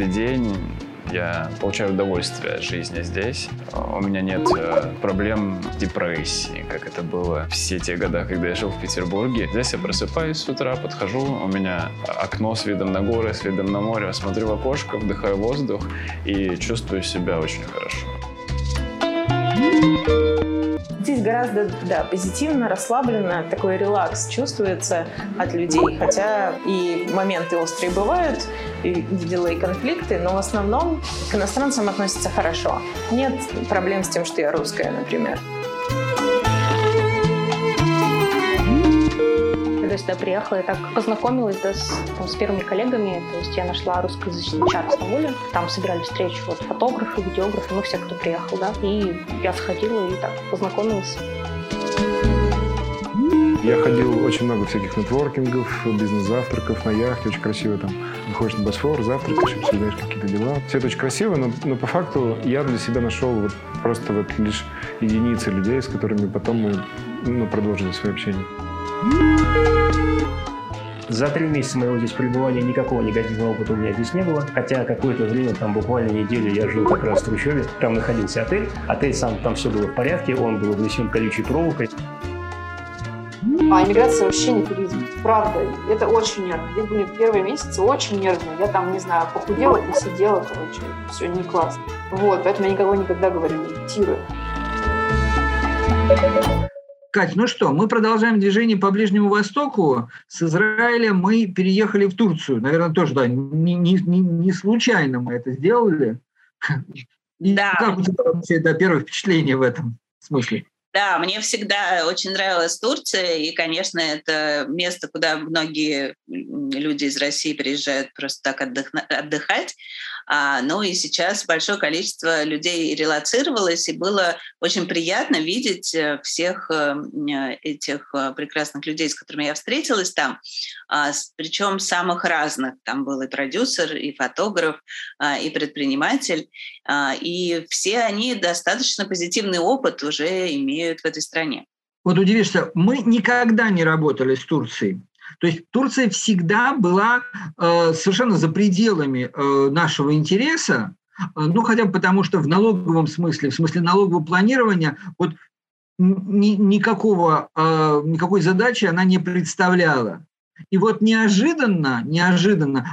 каждый день я получаю удовольствие от жизни здесь. У меня нет проблем с депрессией, как это было все те года, когда я жил в Петербурге. Здесь я просыпаюсь с утра, подхожу, у меня окно с видом на горы, с видом на море. Смотрю в окошко, вдыхаю воздух и чувствую себя очень хорошо. Здесь гораздо, да, позитивно, расслабленно, такой релакс чувствуется от людей. Хотя и моменты острые бывают, и видела и конфликты, но в основном к иностранцам относятся хорошо. Нет проблем с тем, что я русская, например. Когда я сюда приехала, я так познакомилась, да, с первыми коллегами. То есть я нашла русскоязычный чат в Стамбуле. Там сыграли встречу вот, фотографы, видеографы, ну все, кто приехал, да. И я сходила и так познакомилась. Я ходил очень много всяких нетворкингов, бизнес-завтраков на яхте, очень красиво там. Выходишь на Босфор, завтракаешь, обсуждаешь какие-то дела. Все это очень красиво, но по факту я для себя нашел вот просто вот лишь единицы людей, с которыми потом мы продолжили свое общение. За 3 месяца моего здесь пребывания никакого негативного опыта у меня здесь не было. Хотя какое-то время, там буквально неделю, я жил как раз в трущобе. Там находился отель. Отель сам, там все было в порядке, он был обнесен колючей проволокой. А иммиграция вообще не туризм. Правда, это очень нервно. Здесь были первые месяцы очень нервно. Я там, не знаю, похудела и сидела, короче. Все не классно. Вот, поэтому я никого никогда, говорю, не тирую. Кать, ну что, мы продолжаем движение по Ближнему Востоку. С Израиля мы переехали в Турцию. Наверное, тоже, да, не случайно мы это сделали. Да. Как у тебя вообще, да, первое впечатление в этом смысле? Да, мне всегда очень нравилась Турция, и, конечно, это место, куда многие люди из России приезжают просто так отдыхать. Ну и сейчас большое количество людей релацировалось, и было очень приятно видеть всех этих прекрасных людей, с которыми я встретилась там, причем самых разных. Там был и продюсер, и фотограф, и предприниматель. И все они достаточно позитивный опыт уже имеют в этой стране. Вот удивишься, мы никогда не работали с Турцией. То есть Турция всегда была совершенно за пределами нашего интереса, ну хотя бы потому, что в налоговом смысле, в смысле налогового планирования, вот никакой задачи она не представляла. И вот неожиданно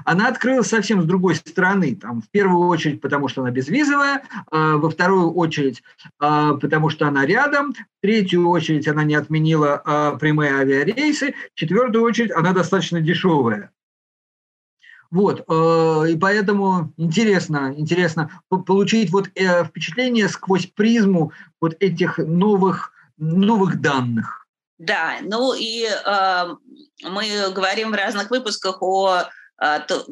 она открылась совсем с другой стороны. Там, в первую очередь, потому что она безвизовая, во вторую очередь, потому что она рядом, в третью очередь, она не отменила прямые авиарейсы, в четвертую очередь, она достаточно дешевая. Вот, и поэтому интересно получить вот впечатление сквозь призму вот этих новых данных. Да, ну и мы говорим в разных выпусках о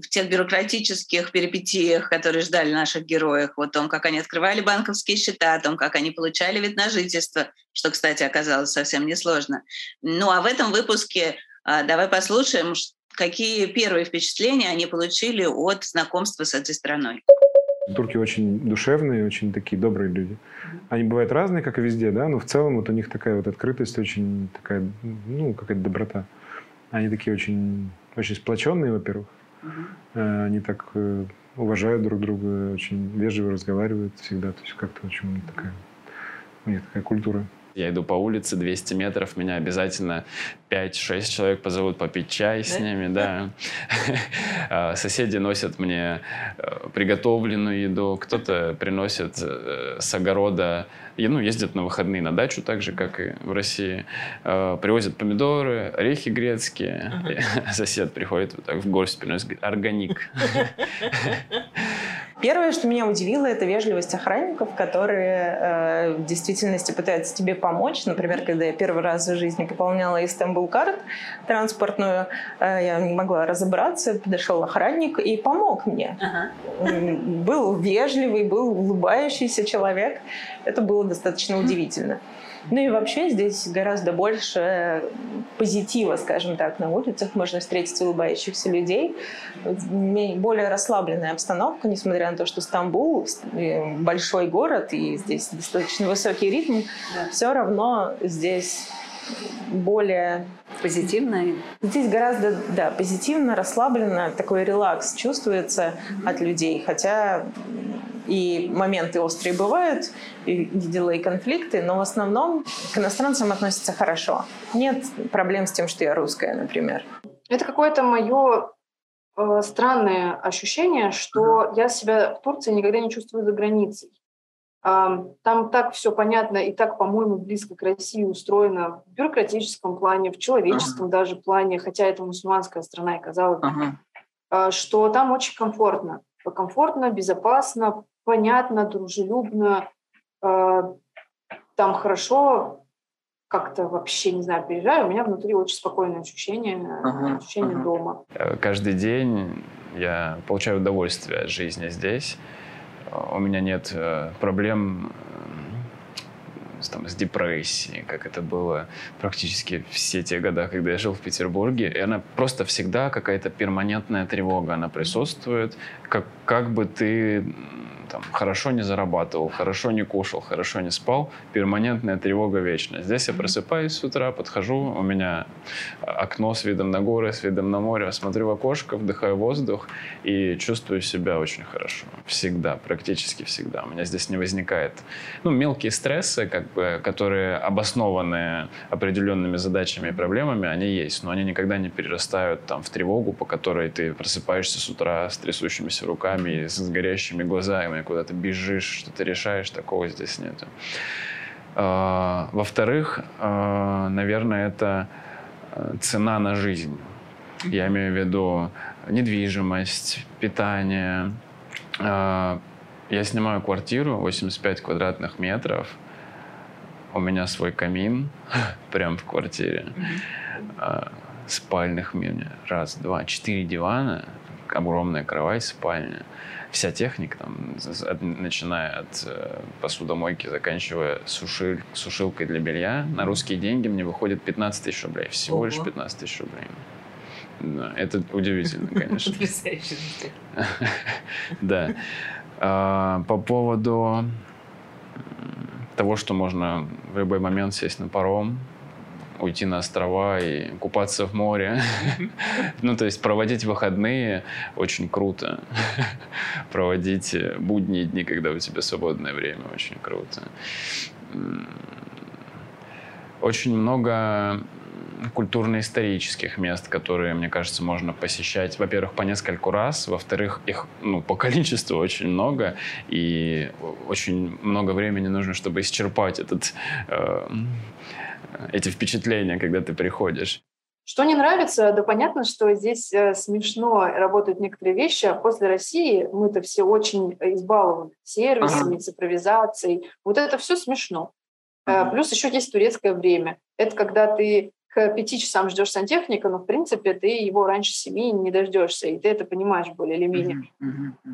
тех бюрократических перипетиях, которые ждали наших героев, о том, как они открывали банковские счета, о том, как они получали вид на жительство, что, кстати, оказалось совсем несложно. Ну а в этом выпуске давай послушаем, какие первые впечатления они получили от знакомства с этой страной. Турки очень душевные, очень такие добрые люди. Они бывают разные, как и везде, да, но в целом вот у них такая вот открытость, очень такая, какая-то доброта. Они такие очень, очень сплоченные, во-первых. Mm-hmm. Они так уважают друг друга, очень вежливо разговаривают всегда. То есть как-то очень у них такая культура. Я иду по улице, 200 метров, меня обязательно 5-6 человек позовут попить чай с ними, да. Соседи носят мне приготовленную еду, кто-то приносит с огорода, ездят на выходные на дачу, так же, как и в России, привозят помидоры, орехи грецкие. Uh-huh. Сосед приходит вот так в горсть, приносит, говорит, органик. Первое, что меня удивило, это вежливость охранников, которые в действительности пытаются тебе помочь. Например, когда я первый раз в жизни пополняла Istanbul Card транспортную, я не могла разобраться, подошел охранник и помог мне. Uh-huh. Был вежливый, был улыбающийся человек. Это было достаточно удивительно. Ну и вообще здесь гораздо больше позитива, скажем так, на улицах. Можно встретить улыбающихся людей. Более расслабленная обстановка, несмотря на то, что Стамбул большой город, и здесь достаточно высокий ритм, все равно здесь более... Позитивно? Здесь гораздо, да, позитивно, расслабленно, такой релакс чувствуется от людей, хотя... И моменты острые бывают, и видела и конфликты, но в основном к иностранцам относятся хорошо. Нет проблем с тем, что я русская, например. Это какое-то мое странное ощущение, что я себя в Турции никогда не чувствую за границей. Там так все понятно и так, по-моему, близко к России устроено в бюрократическом плане, в человеческом даже плане, хотя это мусульманская страна, и казалось бы, что там очень комфортно. Комфортно, безопасно, понятно, дружелюбно, там хорошо, как-то вообще, не знаю, переезжаю, у меня внутри очень спокойное ощущение, ощущение дома. Каждый день я получаю удовольствие от жизни здесь, у меня нет проблем там, с депрессией, как это было практически все те года, когда я жил в Петербурге. И она просто всегда какая-то перманентная тревога, она присутствует. Как бы ты там, хорошо не зарабатывал, хорошо не кушал, хорошо не спал, перманентная тревога вечно. Здесь я просыпаюсь с утра, подхожу, у меня окно с видом на горы, с видом на море, смотрю в окошко, вдыхаю воздух и чувствую себя очень хорошо. Всегда, практически всегда. У меня здесь не возникает мелкие стрессы, как бы, которые обоснованы определенными задачами и проблемами, они есть, но они никогда не перерастают там, в тревогу, по которой ты просыпаешься с утра с трясущимися руками, с горящими глазами, куда-то бежишь, что-то решаешь, такого здесь нету. Во-вторых, наверное, это цена на жизнь. Я имею в виду недвижимость, питание. Я снимаю квартиру, 85 квадратных метров. У меня свой камин прям в квартире. Спальных мне раз, два, 4 дивана, огромная кровать, спальня. Вся техника, там, начиная от посудомойки, заканчивая сушилкой для белья, на русские деньги мне выходит 15 тысяч рублей. Всего лишь 15 тысяч рублей. Да, это удивительно, конечно. Потрясающе. Да. По поводу того, что можно в любой момент сесть на паром, уйти на острова и купаться в море. То есть проводить выходные очень круто. Проводить будние дни, когда у тебя свободное время, очень круто. Очень много культурно-исторических мест, которые, мне кажется, можно посещать, во-первых, по нескольку раз, во-вторых, их по количеству очень много, и очень много времени нужно, чтобы исчерпать эти впечатления, когда ты приходишь. Что не нравится, да понятно, что здесь смешно работают некоторые вещи. После России мы-то все очень избалованы сервисами, цифровизацией. Вот это все смешно. Плюс еще есть турецкое время. Это когда ты к 5 часам ждешь сантехника, но, в принципе, ты его раньше 7 не дождешься, и ты это понимаешь более или менее.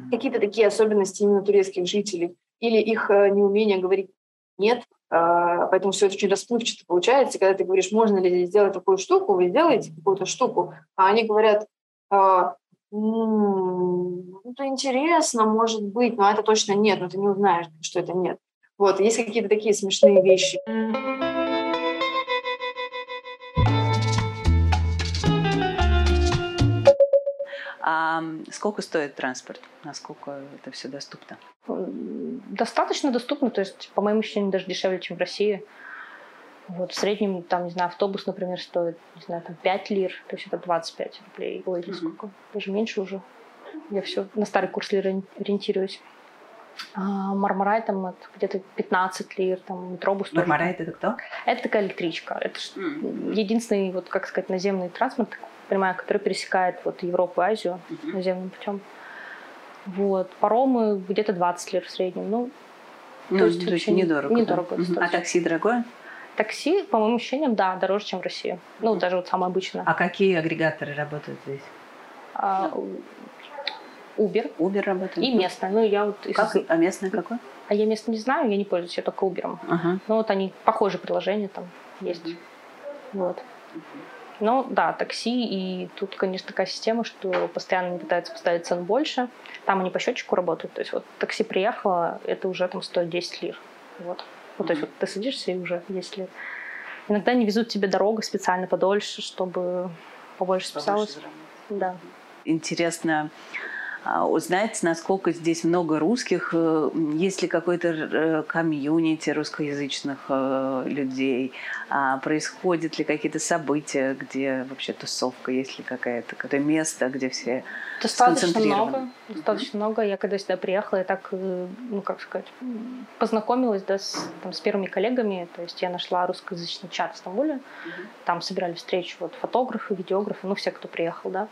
Какие-то такие особенности именно турецких жителей или их неумение говорить «нет». Поэтому все это очень расплывчато получается, когда ты говоришь, можно ли здесь сделать такую штуку, вы сделаете какую-то штуку, а они говорят, это интересно, может быть, но это точно нет, но ты не узнаешь, что это нет. Вот, есть какие-то такие смешные вещи. А сколько стоит транспорт? Насколько это все доступно? Достаточно доступно, то есть, по моим ощущениям, даже дешевле, чем в России. Вот, в среднем, там, не знаю, автобус, например, стоит, не знаю, там, 5 лир, то есть это 25 рублей. Ой, или сколько? Даже меньше уже. Я все на старый курс лир ориентируюсь. А Мармарай там где-то 15 лир, там, метробус. Мармарай это кто? Это такая электричка. Это единственный, вот, как сказать, наземный транспорт, понимаю, который пересекает вот, Европу и Азию наземным путем. Вот. Паромы где-то 20 лир в среднем. То есть недорого. Недорого а такси дорогое? Такси, по моим ощущениям, да, дороже, чем в России. Даже вот самое обычное. А какие агрегаторы работают здесь? Uber. Uber работает. И местное. А местное какое? А я местное не знаю, я не пользуюсь, я только Uber. Ну вот они, похожие приложения там есть. Ну да, такси, и тут, конечно, такая система, что постоянно они пытаются поставить цену больше. Там они по счетчику работают. То есть вот такси приехало, это уже там стоит 10 лир. Вот. То есть вот ты садишься и уже 10 лир. Иногда не везут тебе дорогу специально подольше, чтобы побольше списалось. Да. Интересно узнать, насколько здесь много русских, есть ли какой-то комьюнити русскоязычных людей, происходят ли какие-то события, где вообще тусовка, есть ли какая-то, какое-то место, где все сконцентрированы? Достаточно много. Я когда сюда приехала, я так, ну как сказать, познакомилась, да, с первыми коллегами, то есть я нашла русскоязычный чат в Стамбуле, там собирали встречу вот, фотографы, видеографы, ну все, кто приехал, да.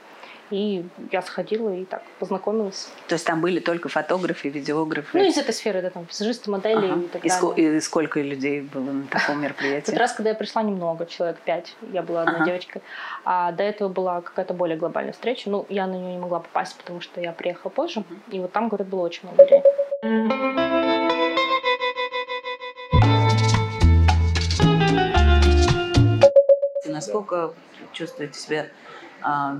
И я сходила и так познакомилась. То есть там были только фотографы, видеографы? Ну, из этой сферы, да, там, пассажисты, модели и так далее. И сколько людей было на таком мероприятии? В тот раз, когда я пришла, немного, человек 5. Я была одна девочка. А до этого была какая-то более глобальная встреча. Ну, я на нее не могла попасть, потому что я приехала позже. И вот там, говорят, было очень много людей. Насколько чувствуете себя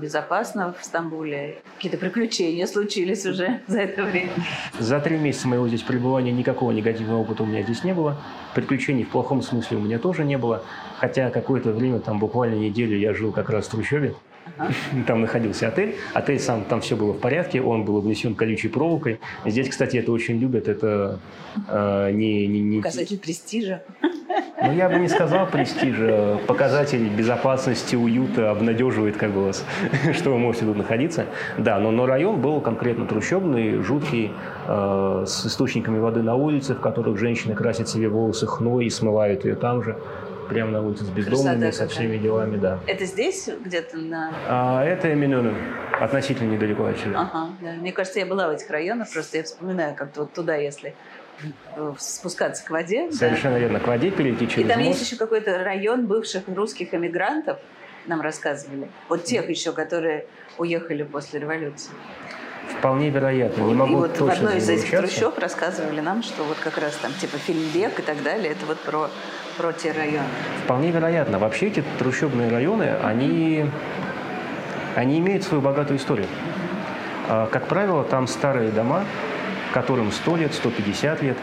безопасно в Стамбуле? Какие-то приключения случились уже за это время? За 3 месяца моего здесь пребывания никакого негативного опыта у меня здесь не было. Приключений в плохом смысле у меня тоже не было. Хотя какое-то время, там буквально неделю, я жил как раз в трущобе. Там находился отель. Отель сам, там все было в порядке. Он был обнесен колючей проволокой. Здесь, кстати, это очень любят. Это показатель престижа. Ну, я бы не сказал престижа. Показатель безопасности, уюта обнадеживает как бы вас, что вы можете тут находиться. Да, но район был конкретно трущобный, жуткий, с источниками воды на улице, в которых женщины красят себе волосы хной и смывают ее там же. Прямо на улице с бездомными, со всеми делами, да. Это здесь где-то на... это Минюны, относительно недалеко отсюда. Ага, да. Мне кажется, я была в этих районах, просто я вспоминаю как-то вот туда, если спускаться к воде. Совершенно верно, к воде перейти через мост. И там есть еще какой-то район бывших русских эмигрантов, нам рассказывали. Вот тех еще, которые уехали после революции. Вполне вероятно. Не могу точно заключаться. И вот в одной из этих трущоб рассказывали нам, что вот как раз там типа Филинбек и так далее, это вот про те районы. Вполне вероятно. Вообще эти трущобные районы, они имеют свою богатую историю. Как правило, там старые дома, которым 100 лет, 150 лет.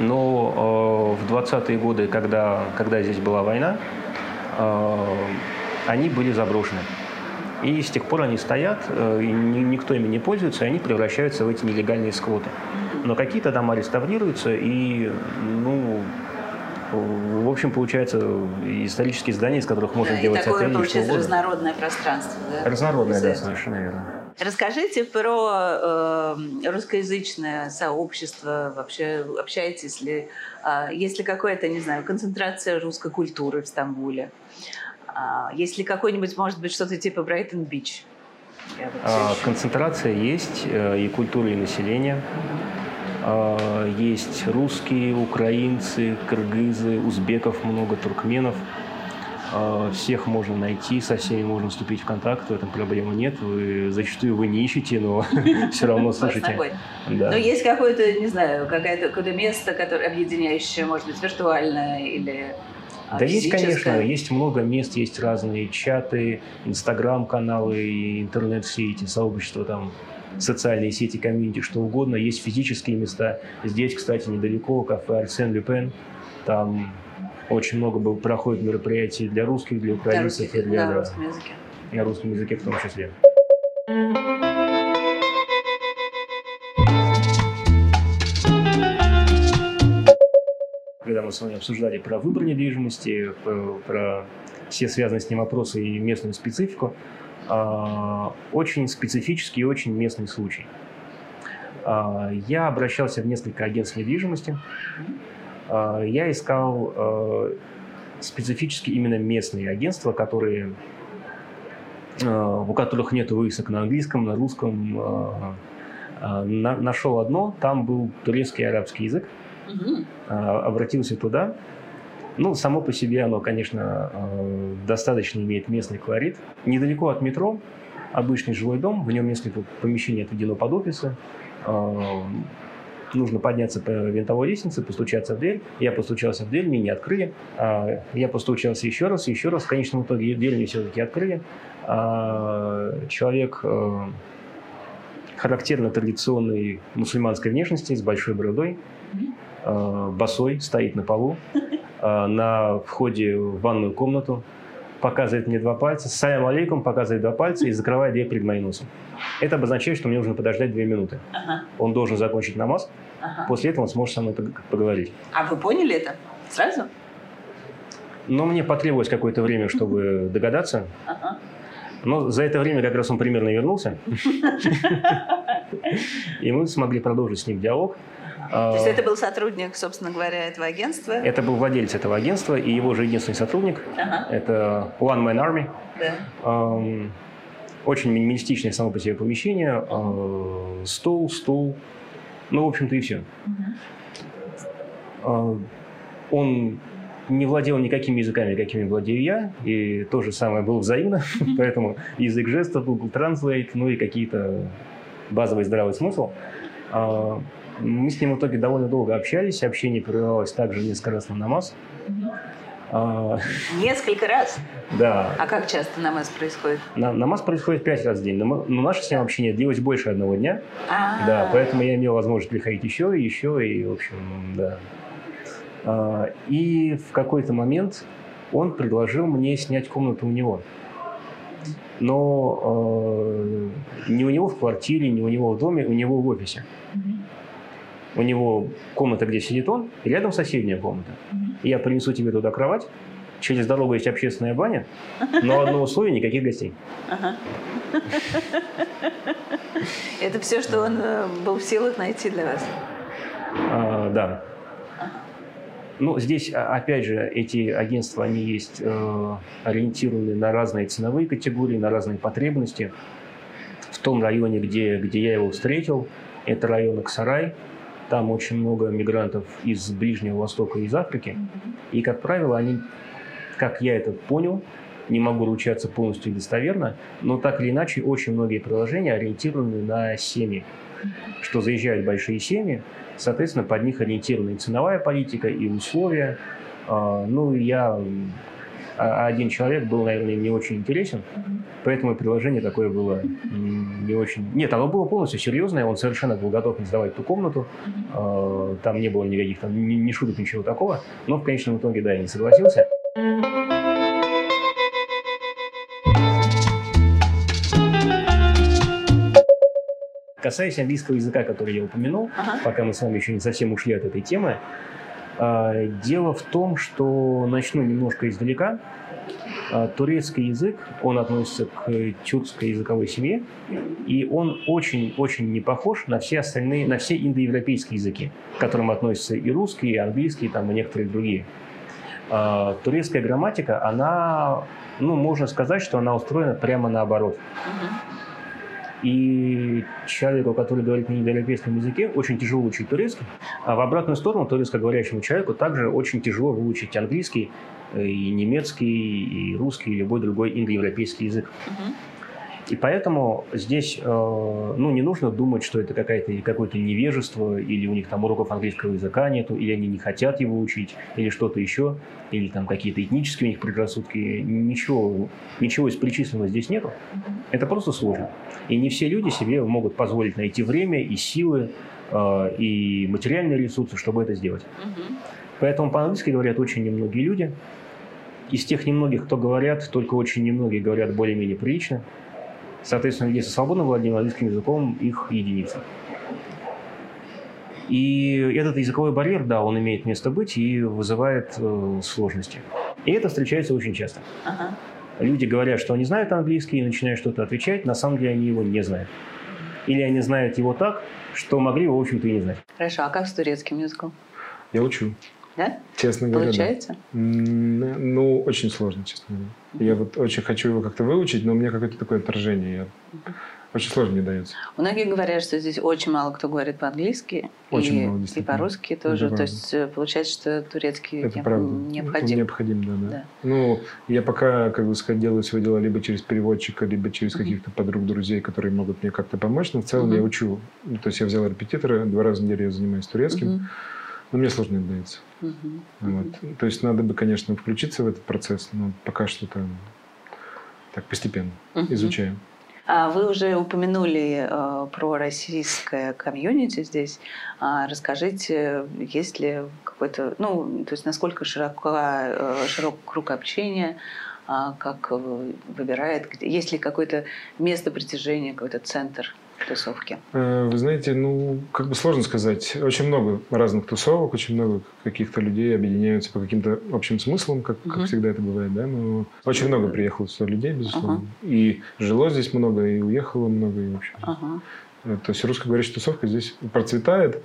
Но в 20-е годы, когда здесь была война, они были заброшены. И с тех пор они стоят, и никто ими не пользуется, и они превращаются в эти нелегальные сквоты. Но какие-то дома реставрируются, и, ну, в общем, получаются исторические здания, из которых можно делать отели. И такое получается разнородное пространство, да? Разнородное, да, совершенно верно. Расскажите про русскоязычное сообщество, вообще общаетесь ли, есть ли какая-то, не знаю, концентрация русской культуры в Стамбуле? Есть ли какой-нибудь, может быть, что-то типа Брайтон-Бич? Концентрация есть, и культура, и население. Есть русские, украинцы, кыргызы, узбеков много, туркменов. Всех можно найти, со всеми можно вступить в контакт, в этом проблемы нет. Зачастую вы не ищете, но все равно слышите. Но есть какое-то, не знаю, какое-то место, которое объединяющее, может быть, виртуальное или... Да есть, конечно, есть много мест, есть разные чаты, инстаграм-каналы, интернет-сети, сообщества, там, социальные сети, комьюнити, что угодно. Есть физические места. Здесь, кстати, недалеко кафе «Арсен Люпен». Там очень много проходит мероприятий для русских, для украинцев, на русском языке. На русском языке в том числе. Когда мы с вами обсуждали про выбор недвижимости, про все связанные с ним вопросы и местную специфику, очень специфический и очень местный случай. Я обращался в несколько агентств недвижимости. Я искал специфически именно местные агентства, у которых нет вывесок на английском, на русском. Нашел одно, там был турецкий и арабский язык. Обратился туда. Ну, само по себе оно, конечно, достаточно имеет местный колорит. Недалеко от метро обычный жилой дом, в нем несколько помещений отведено под офисы. Нужно подняться по винтовой лестнице, постучаться в дверь. Я постучался в дверь, меня не открыли. Я постучался еще раз. В конечном итоге дверь мне все-таки открыли. Человек характерно традиционной мусульманской внешности, с большой бородой, босой, стоит на полу. на входе в ванную комнату, показывает мне два пальца, салям алейкум, показывает два пальца и закрывает дверь перед моим носом. Это обозначает, что мне нужно подождать 2 минуты. Ага. Он должен закончить намаз, ага. После этого он сможет со мной поговорить. А вы поняли это сразу? Но мне потребовалось какое-то время, чтобы догадаться. Ага. Но за это время как раз он примерно вернулся. И мы смогли продолжить с ним диалог. То есть это был сотрудник, собственно говоря, этого агентства? Это был владелец этого агентства и его же единственный сотрудник. Ага. Это One Man Army. Да. Очень минималистичное само по себе помещение. Стол, стул. Ну, в общем-то, и все. Ага. Он не владел никакими языками, какими владею я. И то же самое было взаимно. Поэтому язык жестов, Google Translate, ну и какие-то базовый здравый смысл. Мы с ним в итоге довольно долго общались. Общение прерывалось также несколько раз на намаз. Несколько раз? Да. А как часто намаз происходит? Намаз происходит 5 раз в день. Но наше с ним общение длилось больше 1 дня. Да, поэтому я имел возможность приходить еще и еще. И, в общем, да. И в какой-то момент он предложил мне снять комнату у него. Но не у него в квартире, не у него в доме, у него в офисе. У него комната, где сидит он, и рядом соседняя комната. Я принесу тебе туда кровать, через дорогу есть общественная баня, но одно условие – никаких гостей. Это все, что он был в силах найти для вас? Да. Ну, здесь, опять же, эти агентства, они есть ориентированы на разные ценовые категории, на разные потребности. В том районе, где я его встретил, это район Оксарай. Там очень много мигрантов из Ближнего Востока и из Африки. И, как правило, они, как я это понял, не могу ручаться полностью достоверно, но так или иначе очень многие приложения ориентированы на семьи. Что заезжают большие семьи, соответственно, под них ориентирована и ценовая политика, и условия. Ну, я один человек был, наверное, не очень интересен, поэтому приложение такое было не очень... Нет, оно было полностью серьезное, он совершенно был готов не сдавать эту комнату, там не было никаких там, ни шуток, ничего такого, но в конечном итоге, да, я не согласился. Касаясь английского языка, который я упомянул, пока мы с вами еще не совсем ушли от этой темы, дело в том, что начну немножко издалека. Турецкий язык, он относится к тюркской языковой семье, и он очень-очень не похож на все остальные, на все индоевропейские языки, к которым относятся и русский, и английский, там, и некоторые другие. Турецкая грамматика, она, ну, можно сказать, что она устроена прямо наоборот. И человеку, который говорит на индоевропейском языке, очень тяжело учить турецкий. А в обратную сторону турецкоговорящему человеку также очень тяжело выучить английский, и немецкий, и русский, и любой другой индоевропейский язык. И поэтому здесь ну, не нужно думать, что это какое-то невежество, или у них там уроков английского языка нету, или они не хотят его учить, или что-то еще, или там какие-то этнические у них предрассудки. Ничего из причисленного здесь нету. Это просто сложно. И не все люди себе могут позволить найти время и силы, и материальные ресурсы, чтобы это сделать. Поэтому по-английски говорят очень немногие люди. Из тех немногих, кто говорят, только очень немногие говорят более-менее прилично. Соответственно, людей со свободным владением английским языком их единицы. И этот языковой барьер, да, он имеет место быть и вызывает сложности. И это встречается очень часто. Люди говорят, что они знают английский, и начинают что-то отвечать, на самом деле они его не знают. Или они знают его так, что могли его, в общем-то, и не знать. Хорошо, а как с турецким языком? Я учу. Да? Честно говоря, получается? Да. Ну, очень сложно, честно говоря. Я вот очень хочу его как-то выучить, но у меня какое-то такое отторжение. Очень сложно мне дается. Многие говорят, что здесь очень мало кто говорит по-английски. И по-русски тоже. То есть получается, что турецкий необходим. Необходим, да. Ну, я пока, как бы сказать, делаю свои дела либо через переводчика, либо через каких-то подруг, друзей, которые могут мне как-то помочь. Но в целом я учу. То есть я взял репетитора, 2 раза в неделю я занимаюсь турецким. Но мне сложно это дается. То есть надо бы, конечно, включиться в этот процесс, но пока что-то так постепенно изучаем. А вы уже упомянули про российское комьюнити здесь. Расскажите, есть ли какой-то, ну, то есть насколько широк круг общения, как выбирает, есть ли какое-то место притяжения, какой-то центр тусовки? Вы знаете, ну, как бы сложно сказать. Очень много разных тусовок, очень много каких-то людей объединяются по каким-то общим смыслам, как всегда это бывает, да? Но очень много приехало сюда людей, безусловно. И жило здесь много, и уехало много, и вообще. То есть русскоговорящая тусовка здесь процветает.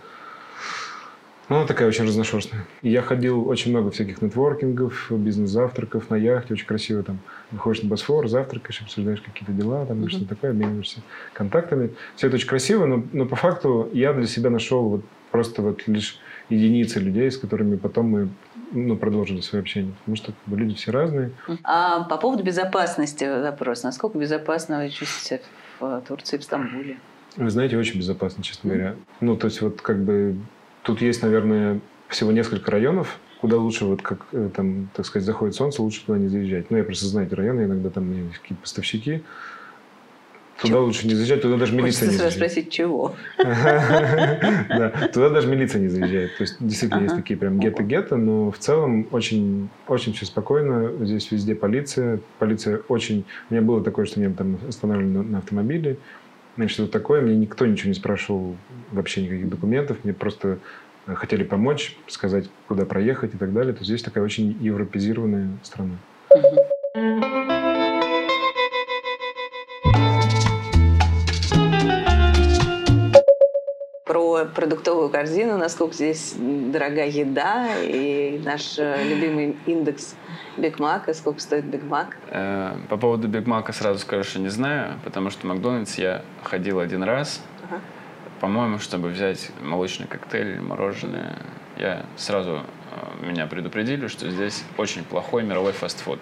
Ну, она такая очень разношерстная. Я ходил очень много всяких нетворкингов, бизнес-завтраков на яхте. Очень красиво там. Выходишь на Босфор, завтракаешь, обсуждаешь какие-то дела, там что такое, обмениваешься контактами. Все это очень красиво, но по факту я для себя нашел вот просто вот лишь единицы людей, с которыми потом мы продолжили свое общение. Потому что люди все разные. А по поводу безопасности вопрос. Насколько безопасно вы чувствуете в Турции, в Стамбуле? Вы знаете, очень безопасно, честно говоря. Ну, то есть вот как бы... Тут есть, наверное, всего несколько районов, куда лучше, вот как там, так сказать, заходит солнце, лучше туда не заезжать. Ну, я просто знаю эти районы, иногда там есть какие-то поставщики. Туда лучше не заезжать, туда даже милиция не заезжает. Хочется спросить, чего? Туда даже милиция не заезжает. То есть, действительно, есть такие прям гетто-гетто, но в целом очень все спокойно. Здесь везде полиция. Полиция очень... У меня было такое, что меня там останавливали на автомобиле. Что-то такое. Мне никто ничего не спрашивал, вообще никаких документов. Мне просто хотели помочь, сказать, куда проехать и так далее. То есть здесь такая очень европеизированная страна. Про продуктовую корзину, насколько здесь дорога еда и наш любимый индекс Бигмака. Сколько стоит Бигмак? По поводу Бигмака сразу скажу, что не знаю, потому что в Макдональдс я ходил один раз. По-моему, чтобы взять молочный коктейль, мороженое, я сразу... Меня предупредили, что здесь очень плохой мировой фастфуд.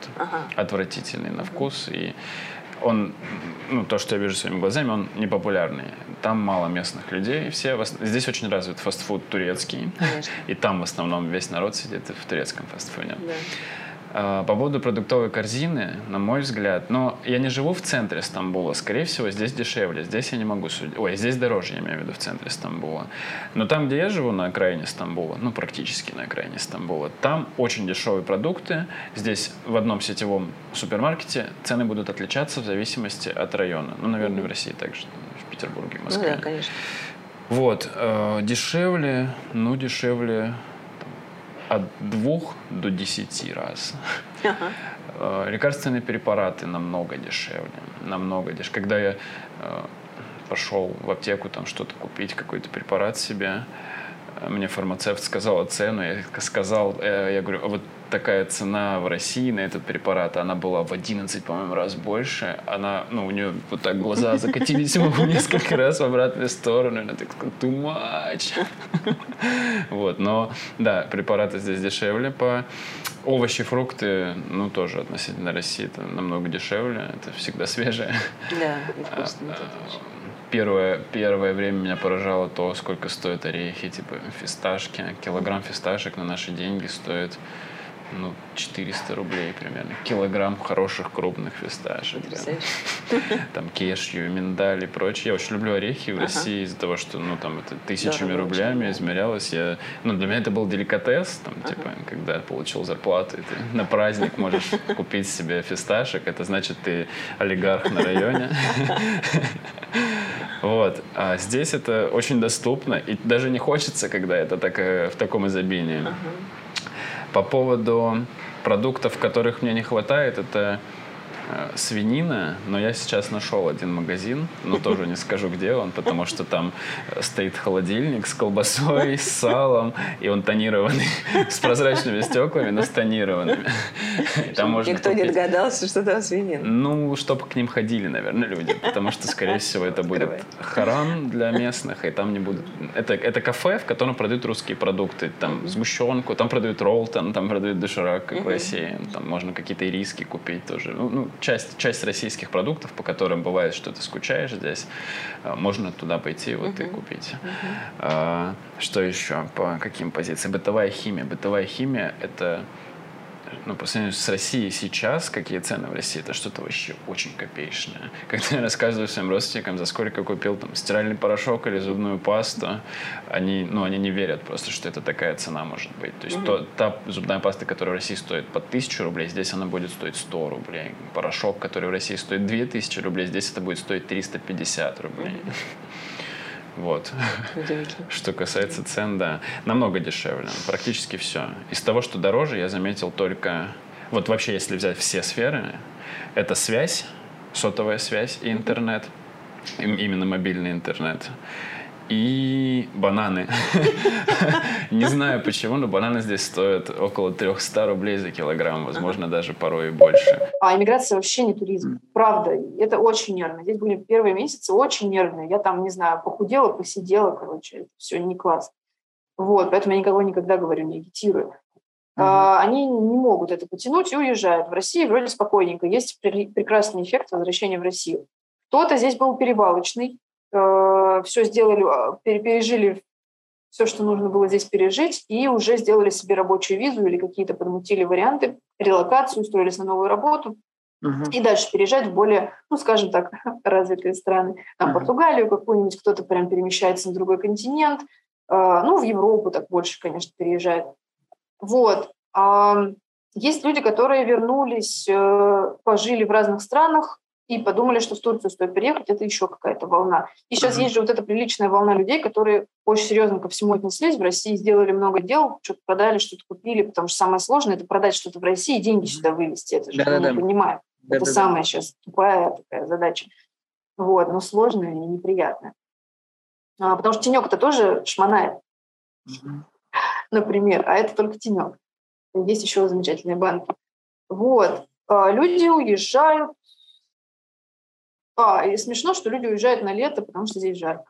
Отвратительный на вкус. И он, ну, то, что я вижу своими глазами, он непопулярный. Там мало местных людей. Здесь очень развит фастфуд турецкий. Конечно. И там в основном весь народ сидит в турецком фастфуде. Да. По поводу продуктовой корзины, на мой взгляд, но я не живу в центре Стамбула, скорее всего, здесь дешевле, здесь я не могу судить. Ой, здесь дороже, я имею в виду, в центре Стамбула. Но там, где я живу, на окраине Стамбула, ну, практически на окраине Стамбула, там очень дешевые продукты. Здесь в одном сетевом супермаркете цены будут отличаться в зависимости от района. Ну, наверное, в России также, в Петербурге, в Москве. Ну, да, конечно. Вот, дешевле, ну, дешевле... От 2 до 10 раз. Лекарственные препараты намного дешевле. Когда я пошел в аптеку там что-то купить, какой-то препарат себе, мне фармацевт сказал цену. Я сказал, я говорю, вот такая цена в России на этот препарат, она была в 11, по-моему, раз больше. Она, ну, у нее вот так глаза закатились ему несколько раз в обратную сторону. Она так сказала, too much. Вот, но, да, препараты здесь дешевле. Овощи, фрукты, ну, тоже относительно России, это намного дешевле. Это всегда свежее. Да, и вкусно. Первое время меня поражало то, сколько стоят орехи, типа фисташки. Килограмм фисташек на наши деньги стоит, ну, 400 рублей примерно. Килограмм хороших крупных фисташек. Да. Там кешью, миндаль и прочее. Я очень люблю орехи в России из-за того, что, ну, там это тысячами рублями измерялось. Ну, для меня это был деликатес, там, типа, когда получил зарплату, и ты на праздник можешь купить себе фисташек. Это значит, ты олигарх на районе. Вот. А здесь это очень доступно. И даже не хочется, когда это так, в таком изобилии. По поводу продуктов, которых мне не хватает, это свинина. Но я сейчас нашел один магазин, но тоже не скажу, где он, потому что там стоит холодильник с колбасой, с салом, и он тонированный, с прозрачными стеклами, но с тонированными. Никто не догадался, что там свинина. Ну, чтобы к ним ходили, наверное, люди, потому что, скорее всего, это будет харам для местных, и там не будут... Это кафе, в котором продают русские продукты, там сгущенку, там продают роллтон, там продают доширак, как в России, там можно какие-то ириски купить тоже, ну, часть российских продуктов, по которым бывает, что ты скучаешь здесь, можно туда пойти вот и купить. Что еще? По каким позициям? Бытовая химия. Бытовая химия – это ну, по сравнению с Россией сейчас, какие цены в России, это что-то вообще очень копеечное. Когда я рассказываю своим родственникам, за сколько я купил там стиральный порошок или зубную пасту, они, ну, они не верят просто, что это такая цена может быть. То есть та зубная паста, которая в России стоит по 1000 рублей, здесь она будет стоить 100 рублей. Порошок, который в России стоит 2000 рублей, здесь это будет стоить 350 рублей. Вот. Что касается цен, да. Намного дешевле. Практически все. Из того, что дороже, я заметил только... Вот вообще, если взять все сферы, это связь, сотовая связь и интернет. Именно мобильный интернет. И бананы. Не знаю почему, но бананы здесь стоят около 300 рублей за килограмм, возможно, даже порой и больше. А иммиграция вообще не туризм. Правда, это очень нервно. Здесь были первые месяцы очень нервные. Я там, не знаю, похудела, посидела, короче. Это все не классно. Вот, поэтому я никого никогда, говорю, не агитирую. Они не могут это потянуть и уезжают. В России вроде спокойненько. Есть прекрасный эффект возвращения в Россию. Кто-то здесь был перевалочный. Все сделали, пережили все, что нужно было здесь пережить, и уже сделали себе рабочую визу или какие-то подмутили варианты, релокацию, устроились на новую работу, и дальше переезжать в более, ну, скажем так, развитые страны. Там Португалию какую-нибудь, кто-то прям перемещается на другой континент, ну, в Европу так больше, конечно, переезжает. Вот. Есть люди, которые вернулись, пожили в разных странах, и подумали, что в Турцию стоит переехать, это еще какая-то волна. И сейчас есть же вот эта приличная волна людей, которые очень серьезно ко всему отнеслись, в России сделали много дел, что-то продали, что-то купили, потому что самое сложное – это продать что-то в России и деньги сюда вывести. Это же не понимаю. Это самая сейчас тупая такая задача. Вот, но сложная и неприятная. Потому что тенек-то тоже шмонает, например, а это только тенек. Есть еще замечательные банки. Вот. Люди уезжают. И смешно, что люди уезжают на лето, потому что здесь жарко.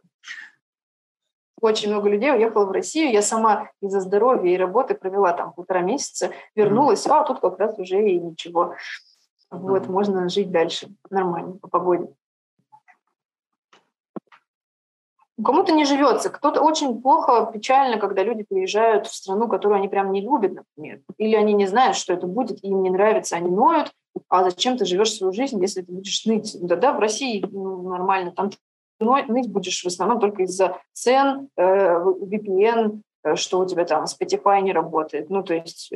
Очень много людей уехало в Россию. Я сама из-за здоровья и работы провела там 1,5 месяца, вернулась, а тут как раз уже и ничего. Вот, можно жить дальше нормально, по погоде. Кому-то не живется, кто-то очень плохо, печально, когда люди приезжают в страну, которую они прям не любят, например. Или они не знают, что это будет, им не нравится, они ноют. А зачем ты живешь свою жизнь, если ты будешь ныть? Да-да, в России нормально, там ты ныть будешь в основном только из-за цен, VPN, что у тебя там Spotify не работает, ну, то есть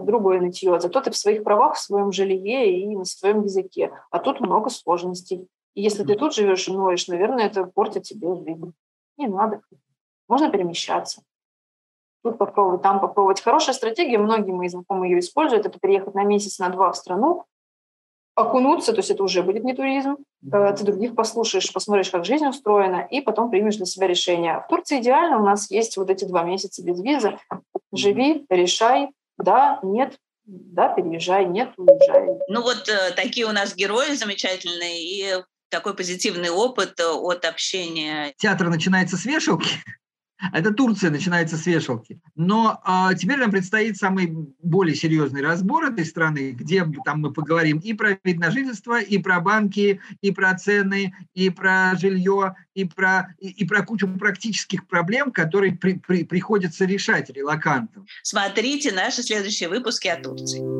другое нытье. Зато ты в своих правах, в своем жилье и на своем языке. А тут много сложностей. И если ты тут живешь и ноешь, наверное, это портит тебе жизнь. Не надо. Можно перемещаться. Тут попробовать, там попробовать. Хорошая стратегия, многие мои знакомые ее используют, это переехать на месяц, на два в страну, окунуться, то есть это уже будет не туризм, ты других послушаешь, посмотришь, как жизнь устроена, и потом примешь для себя решение. В Турции идеально, у нас есть вот эти 2 месяца без визы. Живи, решай, да, нет, да, переезжай, нет, уезжай. Ну вот такие у нас герои замечательные, и такой позитивный опыт от общения. Театр начинается с вешалки. Это Турция начинается с вешалки. Но теперь нам предстоит самый более серьезный разбор этой страны, где там мы поговорим и про вид на жительство, и про банки, и про цены, и про жилье, и про кучу практических проблем, которые приходится решать релокантам. Смотрите наши следующие выпуски о Турции.